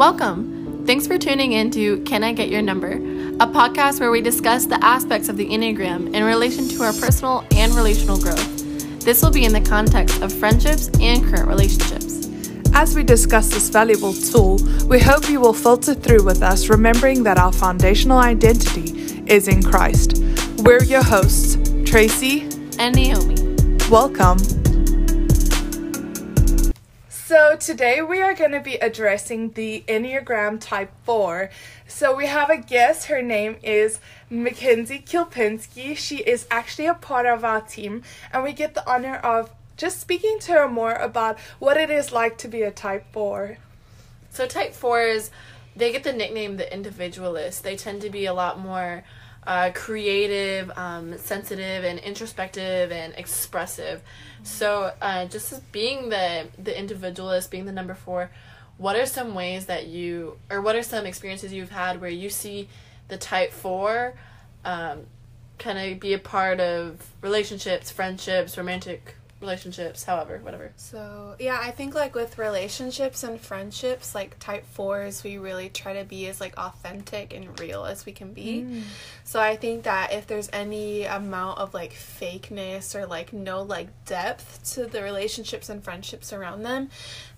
Welcome! Thanks for tuning in to Can I Get Your Number, a podcast where we discuss the aspects of the Enneagram in relation to our personal and relational growth. This will be in the context of friendships and current relationships. As we discuss this valuable tool, we hope you will filter through with us, remembering that our foundational identity is in Christ. We're your hosts, Tracy and Naomi. Welcome. So today we are going to be addressing the Enneagram Type 4. So we have a guest. Her name is Mackenzie Kilpinski. She is actually a part of our team, and we get the honor of just speaking to her more about what it is like to be a Type 4. So Type 4s, they get the nickname the individualist. They tend to be a lot more creative, sensitive, and introspective, and expressive. So just as being the individualist, being the number 4, what are some ways that you, or what are some experiences you've had where you see the Type 4 kind of be a part of relationships, friendships, romantic relationships, however, whatever? So yeah, I think like with relationships and friendships, like Type 4s, we really try to be as like authentic and real as we can be. So I think that if there's any amount of like fakeness or like no like depth to the relationships and friendships around them,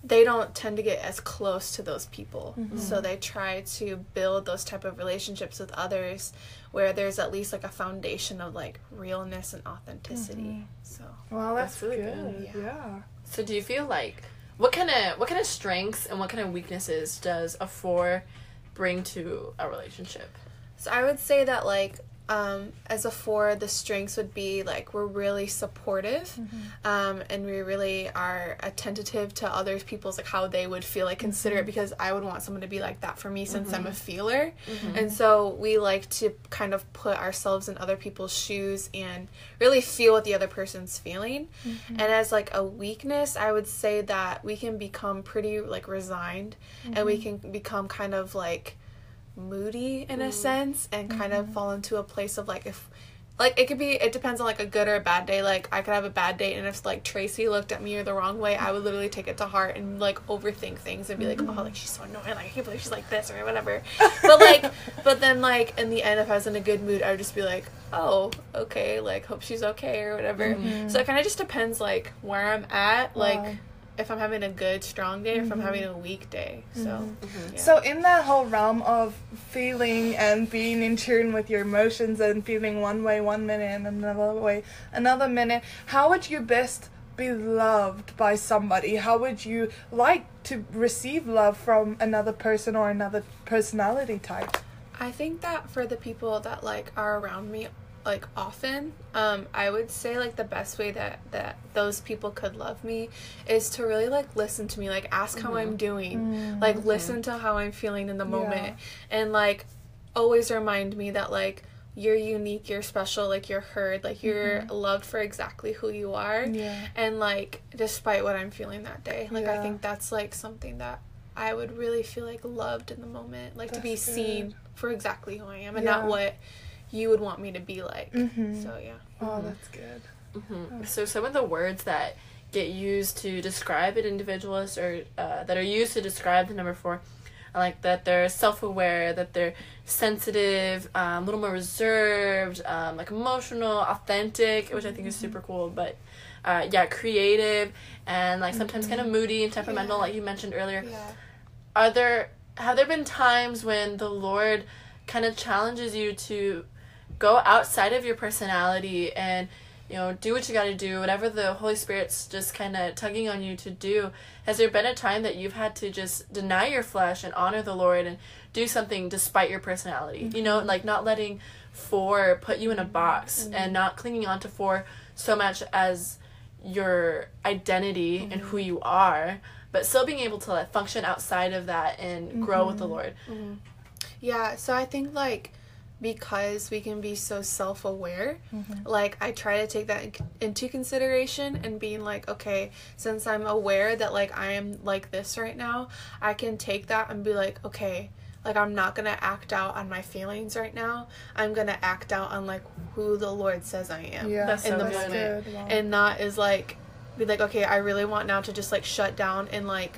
they don't tend to get as close to those people. So they try to build those type of relationships with others where there's at least like a foundation of like realness and authenticity. So well, that's really good. Yeah. So do you feel like what kind of strengths and what kind of weaknesses does a 4 bring to a relationship? So I would say that like as a 4, the strengths would be like we're really supportive, and we really are attentive to other people's like how they would feel, like consider it, because I would want someone to be like that for me, since I'm a feeler. And so we like to kind of put ourselves in other people's shoes and really feel what the other person's feeling. And as like a weakness, I would say that we can become pretty like resigned, and we can become kind of like moody in a sense, and kind of fall into a place of like, if like it depends on like a good or a bad day. Like I could have a bad day, and if like Tracy looked at me or the wrong way, I would literally take it to heart and like overthink things and be like, oh, like she's so annoying, like I can't believe she's like this or whatever. but then like in the end, if I was in a good mood, I would just be like, oh, okay, like hope she's okay or whatever. So it kind of just depends like where I'm at, like if I'm having a good, strong day, or if I'm having a weak day. So in that whole realm of feeling and being in tune with your emotions and feeling one way one minute and another way another minute, how would you best be loved by somebody? How would you like to receive love from another person or another personality type? I think that for the people that like are around me like often, I would say like the best way that those people could love me is to really like listen to me, like ask how I'm doing, like listen to how I'm feeling in the moment, and like always remind me that like you're unique, you're special, like you're heard, like you're loved for exactly who you are, and like despite what I'm feeling that day, like I think that's like something that I would really feel like loved in the moment, like that's to be seen for exactly who I am and not what you would want me to be like. So yeah. Oh, that's good. So some of the words that get used to describe an individualist, or that are used to describe the number 4, are like that they're self-aware, that they're sensitive, a little more reserved, like emotional, authentic, which I think is super cool, but creative, and like sometimes kind of moody and temperamental, like you mentioned earlier. Have there been times when the Lord kind of challenges you to go outside of your personality and, you know, do what you got to do, whatever the Holy Spirit's just kind of tugging on you to do? Has there been a time that you've had to just deny your flesh and honor the Lord and do something despite your personality? You know, like not letting 4 put you in a box, and not clinging on to 4 so much as your identity and who you are, but still being able to like function outside of that and grow with the Lord. Yeah, so I think, like, because we can be so self-aware, like, I try to take that into consideration and being like, okay, since I'm aware that, like, I am like this right now, I can take that and be like, okay, like, I'm not going to act out on my feelings right now. I'm going to act out on, like, who the Lord says I am in the moment. And not as, like, be like, okay, I really want now to just, like, shut down and, like,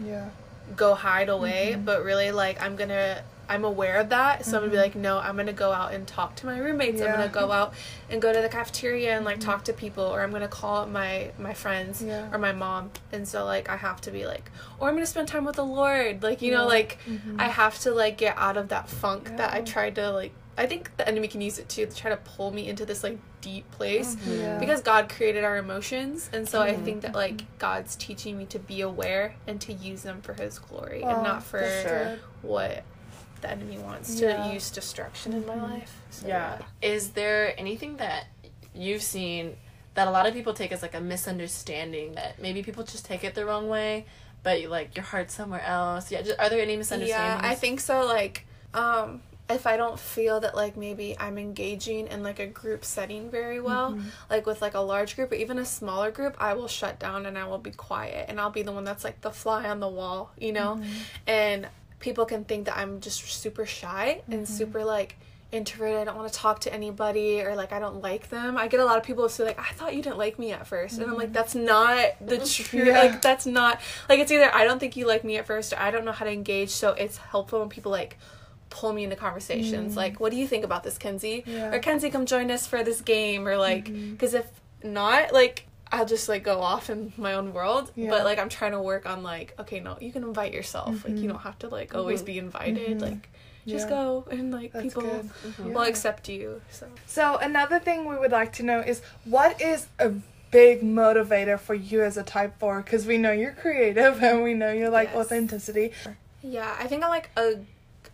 go hide away, but really, like, I'm aware of that, so I'm gonna be like, no, I'm gonna go out and talk to my roommates. I'm gonna go out and go to the cafeteria and, like, talk to people, or I'm gonna call up my friends or my mom. And so, like, I have to be like, or I'm gonna spend time with the Lord, like, you know, like, I have to, like, get out of that funk that I tried to, like, I think the enemy can use it too, to try to pull me into this, like, deep place, because God created our emotions, and so I think that, like, God's teaching me to be aware and to use them for His glory, and not for what the enemy wants to use destruction in my life. So. Yeah. Is there anything that you've seen that a lot of people take as, like, a misunderstanding, that maybe people just take it the wrong way, but, like, your heart's somewhere else? Yeah, just, are there any misunderstandings? Yeah, I think so. Like, if I don't feel that, like, maybe I'm engaging in, like, a group setting very well, like, with, like, a large group or even a smaller group, I will shut down and I will be quiet, and I'll be the one that's, like, the fly on the wall, you know? And people can think that I'm just super shy and super, like, introverted. I don't want to talk to anybody, or, like, I don't like them. I get a lot of people say, like, I thought you didn't like me at first. And I'm like, that's not the truth. Yeah. Like, that's not, like, it's either I don't think you like me at first, or I don't know how to engage. So it's helpful when people, like, pull me into conversations, like, what do you think about this, Kenzie? Or, Kenzie, come join us for this game, or, like, because if not, like, I'll just, like, go off in my own world, but, like, I'm trying to work on, like, okay, no, you can invite yourself, like, you don't have to, like, always be invited, like, just go, and, like, that's people will accept you. So another thing we would like to know is, what is a big motivator for you as a type 4, because we know you're creative, and we know you like authenticity. Yeah, I think I'm, like,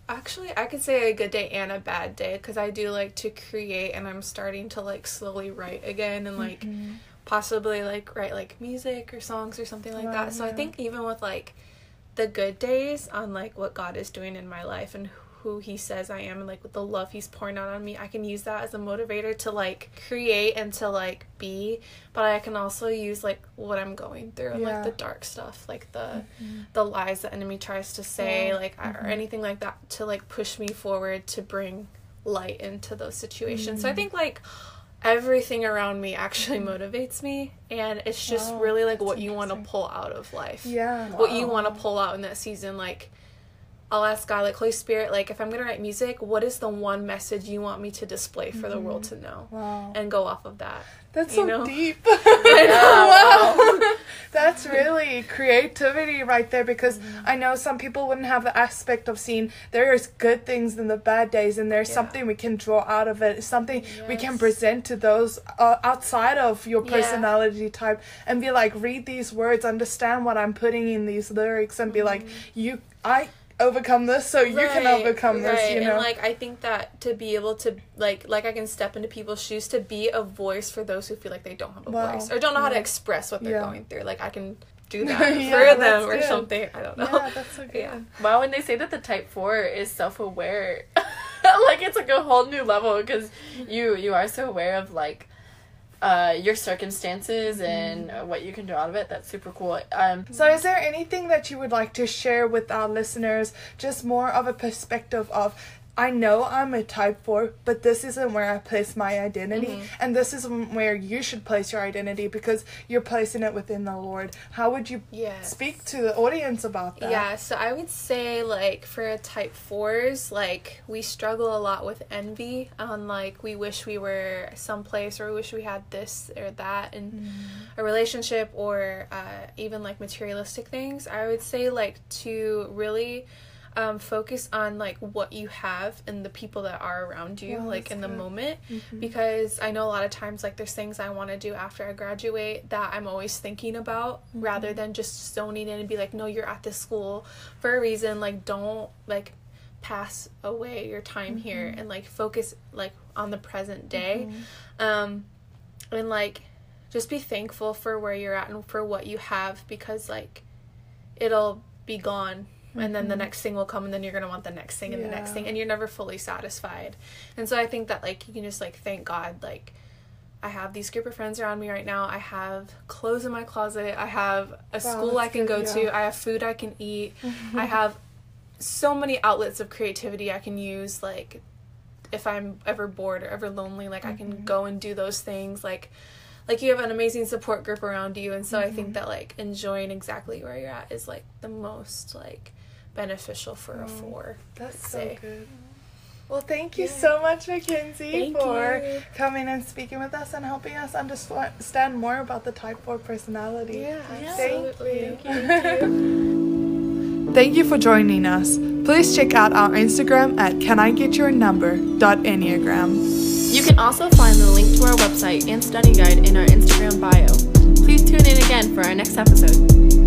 actually, I could say a good day and a bad day, because I do like to create, and I'm starting to, like, slowly write again, and, like, possibly, like, write, like, music or songs or something like that. So I think even with, like, the good days on, like, what God is doing in my life and who He says I am, and, like, with the love He's pouring out on me, I can use that as a motivator to, like, create and to, like, be. But I can also use, like, what I'm going through and, like, the dark stuff, like, the lies the enemy tries to say, like, or anything like that, to, like, push me forward, to bring light into those situations. So I think, like, everything around me actually motivates me, and it's just really, like, what you want to pull out of life. What you want to pull out in that season. Like, I'll ask God, like, Holy Spirit, like, if I'm gonna write music, what is the one message you want me to display for the world to know? And go off of that. That's so deep. Wow. That's really creativity right there, because I know some people wouldn't have the aspect of seeing there's good things in the bad days, and there's something we can draw out of it, something we can present to those outside of your personality type, and be like, read these words, understand what I'm putting in these lyrics, and be like, I overcome this, so you can overcome this, you know? And, like, I think that to be able to, like, I can step into people's shoes, to be a voice for those who feel like they don't have a voice, or don't know how to express what they're going through. Like, I can do that for them, or something. I don't know. Yeah, that's so good. Yeah. Wow, when they say that the type 4 is self-aware, like, it's, like, a whole new level, because you are so aware of, like, your circumstances and what you can do out of it. That's super cool. So is there anything that you would like to share with our listeners, just more of a perspective of, I know I'm a type 4, but this isn't where I place my identity, and this isn't where you should place your identity, because you're placing it within the Lord. How would you speak to the audience about that? Yeah, so I would say, like, for a type 4s, like, we struggle a lot with envy, like, we wish we were someplace, or we wish we had this or that in a relationship, or even, like, materialistic things. I would say, like, to really focus on, like, what you have and the people that are around you, like, in the moment, because I know a lot of times, like, there's things I want to do after I graduate that I'm always thinking about, rather than just zoning in and be like, no, you're at this school for a reason, like, don't, like, pass away your time here, and, like, focus, like, on the present day, and, like, just be thankful for where you're at and for what you have, because, like, it'll be gone, and then the next thing will come, and then you're going to want the next thing and the next thing, and you're never fully satisfied. And so I think that, like, you can just, like, thank God, like, I have these group of friends around me right now, I have clothes in my closet, I have a school I can go to, I have food I can eat, I have so many outlets of creativity I can use, like, if I'm ever bored or ever lonely, like, I can go and do those things, like, like, you have an amazing support group around you, and so I think that, like, enjoying exactly where you're at is, like, the most, like, beneficial for a 4. That's so good. Well, thank you so much, Mackenzie, for coming and speaking with us and helping us understand more about the type 4 personality. Yeah, absolutely. Thank you. Thank you for joining us. Please check out our Instagram at canigetyournumber.enneagram. You can also find the link to our website and study guide in our Instagram bio. Please tune in again for our next episode.